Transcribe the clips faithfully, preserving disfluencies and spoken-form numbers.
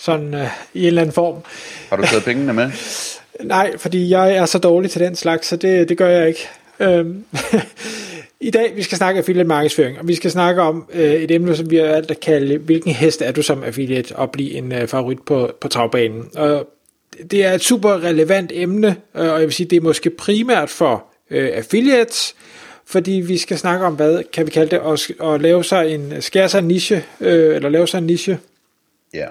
Sådan øh, i en eller anden form. Har du taget pengene med? Nej, fordi jeg er så dårlig til den slags, så det, det gør jeg ikke. Øhm, I dag, vi skal snakke affiliate markedsføring, og vi skal snakke om øh, et emne, som vi har valgt at kalde, hvilken hest er du som affiliate, og blive en øh, favorit på, på travbanen. Og det er et super relevant emne, øh, og jeg vil sige, det er måske primært for øh, affiliates, fordi vi skal snakke om, hvad kan vi kalde det, og, og lave sig en, skære sig en niche, øh, eller lave sig en niche. Ja. Yeah.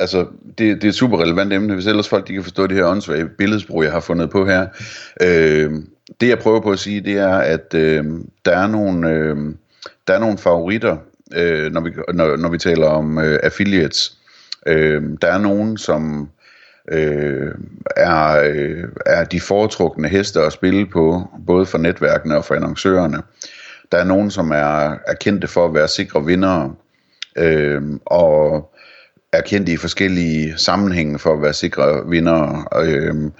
Altså, det, det er et super relevant emne, hvis ellers folk de kan forstå det her åndssvage billedsprog, jeg har fundet på her. Øh, det jeg prøver på at sige, det er, at øh, der, er nogle, øh, der er nogle favoritter, øh, når, vi, når, når vi taler om øh, affiliates. Øh, der er nogen, som øh, er, øh, er de foretrukne heste at spille på, både for netværkene og for annoncørerne. Der er nogen, som er, er kendte for at være sikre vindere, øh, og er kendt i forskellige sammenhænge for at være sikre vinder. Øhm,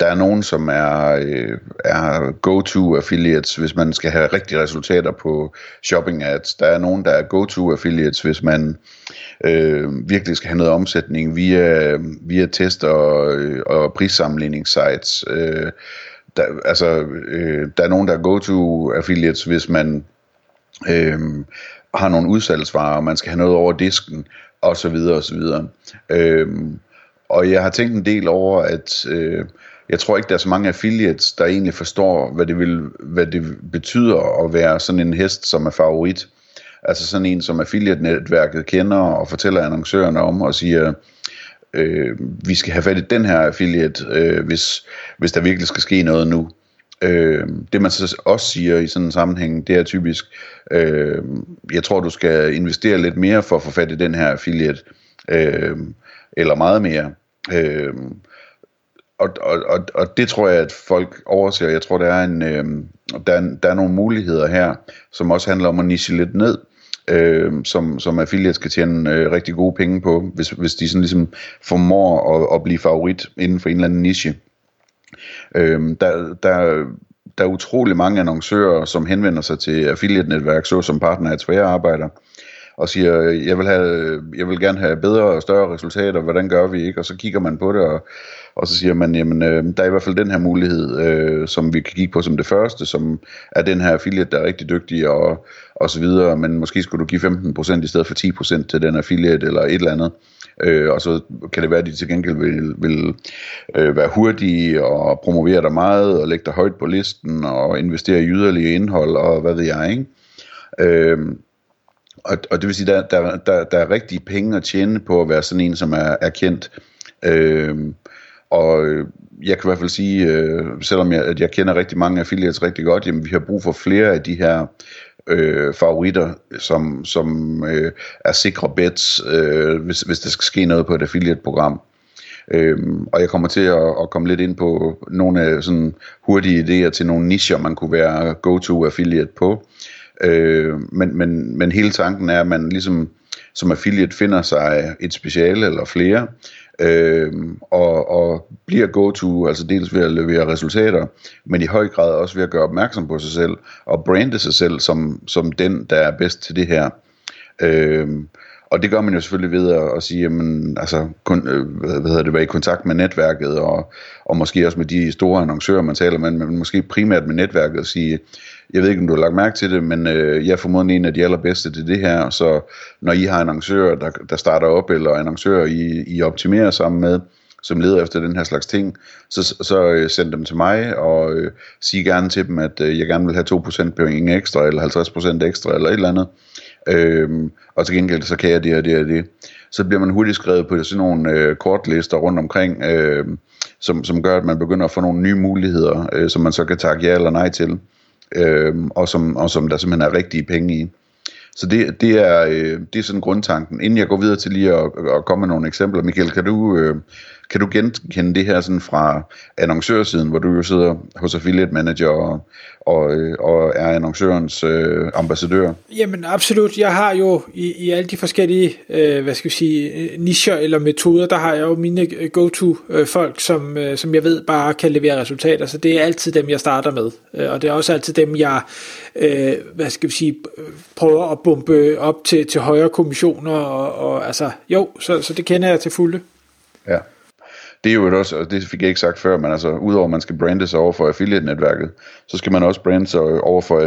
der er nogen, som er, øh, er go-to affiliates, hvis man skal have rigtige resultater på shopping ads. Der er nogen, der er go-to affiliates, hvis man øh, virkelig skal have noget omsætning via, via test- og, og prissammenligningssites. Øh, der, altså, øh, der er nogen, der er go-to affiliates, hvis man øh, har nogle udsalgsvarer, og man skal have noget over disken, og så videre, og så videre. Øhm, og jeg har tænkt en del over, at øh, jeg tror ikke, der er så mange affiliates, der egentlig forstår, hvad det, vil, hvad det betyder at være sådan en hest, som er favorit. Altså sådan en, som affiliate-netværket kender, og fortæller annoncørerne om, og siger, øh, vi skal have fat i den her affiliate, øh, hvis, hvis der virkelig skal ske noget nu. Øh, det man så også siger i sådan en sammenhæng, det er typisk, øh, jeg tror du skal investere lidt mere for at få fat i den her affiliate, øh, eller meget mere. Øh, og, og, og, og det tror jeg, at folk overser. Jeg tror, der er, en, øh, der, er, der er nogle muligheder her, som også handler om at niche lidt ned, øh, som, som affiliates kan tjene øh, rigtig gode penge på, hvis, hvis de sådan ligesom formår at, at blive favorit inden for en eller anden niche. Øhm, der, der, der er utrolig mange annoncører, som henvender sig til affiliate-netværk, så som partner af tvære arbejder, og siger, jeg vil, have, jeg vil gerne have bedre og større resultater, hvordan gør vi ikke? Og så kigger man på det, og, og så siger man, jamen, øh, der er i hvert fald den her mulighed, øh, som vi kan kigge på som det første, som er den her affiliate, der er rigtig dygtig, og, og så videre, men måske skulle du give femten procent i stedet for ti procent til den affiliate, eller et eller andet. Øh, og så kan det være, at de til gengæld vil, vil øh, være hurtige og promovere dig meget og lægge dig højt på listen og investere i yderligere indhold og hvad ved jeg, ikke? Øh, og, og det vil sige, at der, der, der, der er rigtige penge at tjene på at være sådan en, som er, er kendt. Øh, og jeg kan i hvert fald sige, øh, selvom jeg, at jeg kender rigtig mange affiliates rigtig godt, jamen vi har brug for flere af de her Øh, favoritter, som, som øh, er sikre bets, øh, hvis, hvis der skal ske noget på et affiliate-program. Øh, og jeg kommer til at, at komme lidt ind på nogle af sådan hurtige idéer til nogle nicher, man kunne være go-to-affiliate på. Øh, men, men, men hele tanken er, at man ligesom som affiliate finder sig et speciale eller flere, øh, og, og bliver go-to, altså dels ved at levere resultater, men i høj grad også ved at gøre opmærksom på sig selv, og brande sig selv som, som den, der er bedst til det her. Øh, og det gør man jo selvfølgelig ved at, at sige, jamen, altså, kun, hvad hedder det, være i kontakt med netværket, og, og måske også med de store annoncører, man taler med, men måske primært med netværket, og sige, jeg ved ikke, om du har lagt mærke til det, men øh, jeg er formodentlig en af de allerbedste til det her, så når I har annoncører, der, der starter op, eller annoncører, I, I optimerer sammen med, som leder efter den her slags ting, så, så øh, send dem til mig, og øh, sig gerne til dem, at øh, jeg gerne vil have to procent ekstra, eller halvtreds procent ekstra, eller et eller andet, øh, og til gengæld, så kan jeg det og det og det. Så bliver man hurtigt skrevet på sådan nogle øh, kortlister rundt omkring, øh, som, som gør, at man begynder at få nogle nye muligheder, øh, som man så kan takke ja eller nej til. Øhm, og, som, og som der simpelthen er rigtige penge i. Så det, det, er, øh, det er sådan grundtanken. Inden jeg går videre til lige at, at komme med nogle eksempler, Michael, kan du, øh, Kan du genkende det her sådan fra annoncørsiden, hvor du jo sidder hos affiliate manager og, og, og er annoncørens øh, ambassadør? Jamen absolut. Jeg har jo i, i alle de forskellige øh, hvad skal jeg sige, nischer eller metoder, der har jeg jo mine go-to-folk, som, øh, som jeg ved bare kan levere resultater. Så det er altid dem, jeg starter med. Og det er også altid dem, jeg øh, hvad skal jeg sige, prøver at bombe op til, til højere kommissioner. Og, og, altså, jo, så, så det kender jeg til fulde. Ja, det er jo også, og det fik jeg ikke sagt før, men altså udover at man skal brande sig over for affiliate-netværket, så skal man også brande sig over for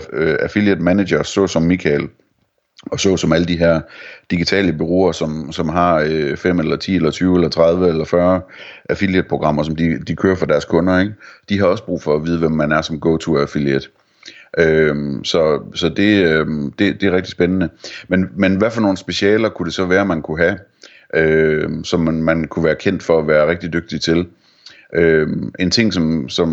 affiliate-managers, såsom Michael, og såsom alle de her digitale bureauer, som, som har fem eller ti eller tyve eller tredive eller fyrre affiliate-programmer, som de, de kører for deres kunder, ikke? De har også brug for at vide, hvem man er som go-to-affiliate. Øhm, så så det, øhm, det, det er rigtig spændende. Men, men hvad for nogle specialer kunne det så være, man kunne have? Øh, som man, man kunne være kendt for at være rigtig dygtig til. Øh, en ting, som, som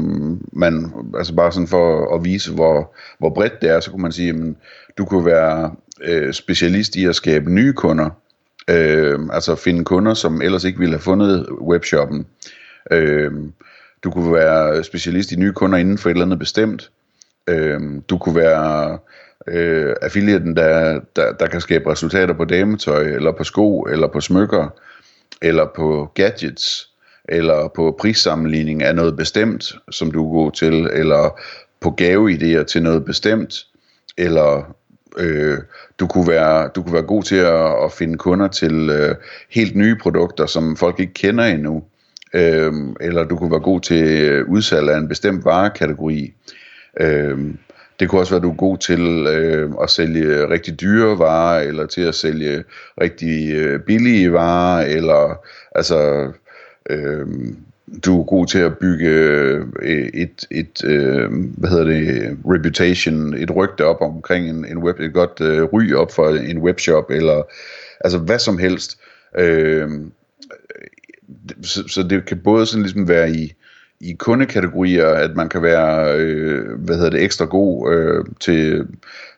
man, altså bare sådan for at vise, hvor, hvor bredt det er, så kunne man sige, jamen, du kunne være øh, specialist i at skabe nye kunder, øh, altså finde kunder, som ellers ikke ville have fundet webshoppen. Øh, du kunne være specialist i nye kunder inden for et eller andet bestemt. Øh, du kunne være Uh, affiliaten, der, der, der kan skabe resultater på dametøj, eller på sko, eller på smykker, eller på gadgets, eller på prissammenligning af noget bestemt, som du er god til, eller på gaveidéer til noget bestemt, eller uh, du, kunne være, du kunne være god til at, at finde kunder til uh, helt nye produkter, som folk ikke kender endnu, uh, eller du kunne være god til udsalg af en bestemt varekategori. Uh, Det kunne også være, at du er god til øh, at sælge rigtig dyre varer, eller til at sælge rigtig øh, billige varer, eller altså, øh, du er god til at bygge et, et øh, hvad hedder det, reputation, et rygte op omkring en, en web, et godt øh, ry op for en webshop, eller altså hvad som helst. Øh, så, så det kan både sådan ligesom være i, i kundekategorier, at man kan være øh, hvad hedder det, ekstra god øh, til,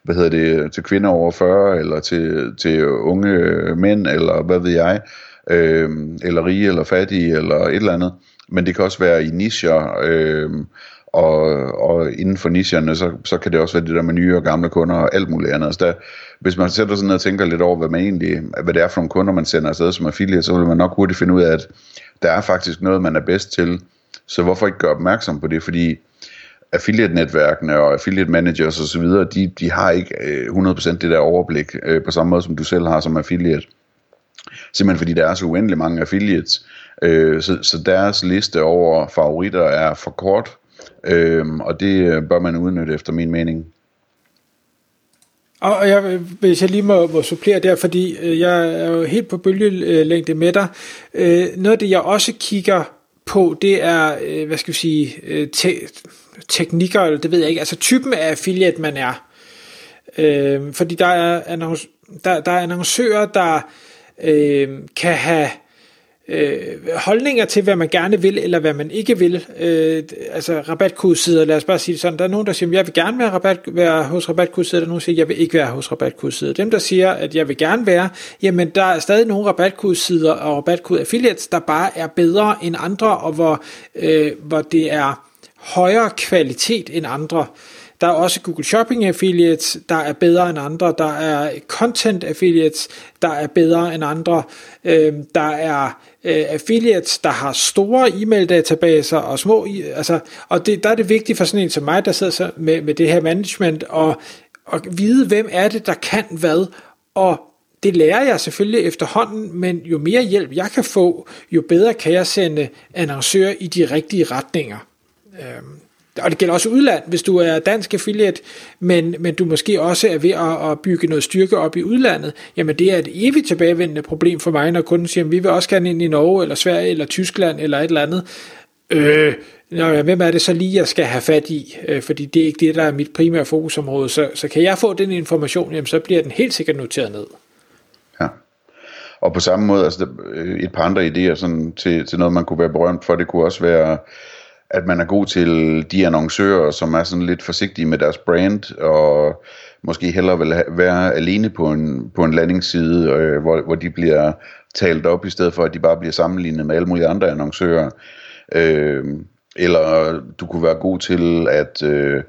hvad hedder det, til kvinder over fyrre, eller til, til unge mænd, eller hvad ved jeg, øh, eller rige, eller fattige, eller et eller andet. Men det kan også være i nischer, øh, og, og inden for nischerne, så, så kan det også være det der med nye og gamle kunder, og alt muligt andet. Så der, hvis man sætter sådan noget og tænker lidt over, hvad, man egentlig, hvad det er for nogle kunder, man sender afsted som affiliate, så vil man nok hurtigt finde ud af, at der er faktisk noget, man er bedst til. Så hvorfor ikke gøre opmærksom på det? Fordi affiliate-netværkene og affiliate-managers osv., de, de har ikke hundrede procent det der overblik på samme måde, som du selv har som affiliate. Simpelthen fordi der er så uendelig mange affiliates. Så, så deres liste over favoritter er for kort, og det bør man udnytte efter min mening. Og jeg, hvis jeg lige må, må supplere der, fordi jeg er jo helt på bølgelængde med dig. Noget af det, jeg også kigger på, det er, hvad skal vi sige, te- teknikker, eller det ved jeg ikke, altså typen af affiliate, man er. Øh, fordi der er, annonc- der, der er annoncører, der øh, kan have øh, holdninger til, hvad man gerne vil, eller hvad man ikke vil. Øh, altså rabatkodesider, lad os bare sige det sådan. Der er nogen, der siger, at jeg vil gerne være, rabat, være hos rabatkode-sider, der er nogen, der siger, at jeg vil ikke være hos rabatkode-sider. Dem, der siger, at jeg vil gerne være, jamen der er stadig nogle rabatkode-sider og rabatkode-affiliates, der bare er bedre end andre, og hvor, øh, hvor det er højere kvalitet end andre. Der er også Google Shopping Affiliates, der er bedre end andre. Der er Content Affiliates, der er bedre end andre. Der er affiliates, der har store e-mail-databaser og små... Altså, og det, der er det vigtigt for sådan en som mig, der sidder med, med det her management, og, og vide, hvem er det, der kan hvad, og det lærer jeg selvfølgelig efterhånden, men jo mere hjælp jeg kan få, jo bedre kan jeg sende annoncører i de rigtige retninger. Og det gælder også udland, hvis du er dansk affiliate, men, men du måske også er ved at, at bygge noget styrke op i udlandet, jamen det er et evigt tilbagevendende problem for mig, når kunden siger, vi vil også gerne ind i Norge, eller Sverige, eller Tyskland, eller et eller andet. Øh, nå, hvem er det så lige, jeg skal have fat i? Øh, fordi det er ikke det, der er mit primære fokusområde, så, så kan jeg få den information, jamen så bliver den helt sikkert noteret ned. Ja. Og på samme måde, altså et par andre idéer sådan, til, til noget, man kunne være berømt for, det kunne også være... at man er god til de annoncører, som er sådan lidt forsigtige med deres brand, og måske hellere vil være alene på en, på en landingsside, øh, hvor, hvor de bliver talt op, i stedet for at de bare bliver sammenlignet med alle mulige andre annoncører. Øh, eller du kunne være god til at øh,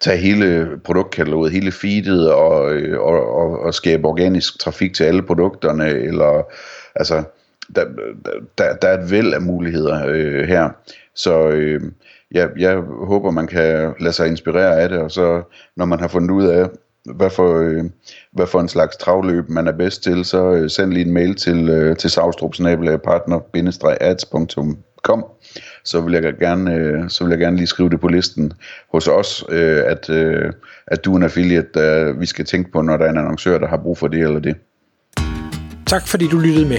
tage hele produktkataloget, hele feedet og, øh, og, og, og skabe organisk trafik til alle produkterne, eller altså der, der, der er et væld af muligheder øh, her. Så øh, jeg, jeg håber, man kan lade sig inspirere af det, og så når man har fundet ud af, hvad for, øh, hvad for en slags travløb man er bedst til, så øh, send lige en mail til, øh, til saurdrup bindestreg partner bindestreg ads punktum com, så vil jeg gerne, øh, så vil jeg gerne lige skrive det på listen hos os, øh, at, øh, at du er en affiliate, øh, vi skal tænke på, når der er en annoncør, der har brug for det eller det. Tak fordi du lyttede med.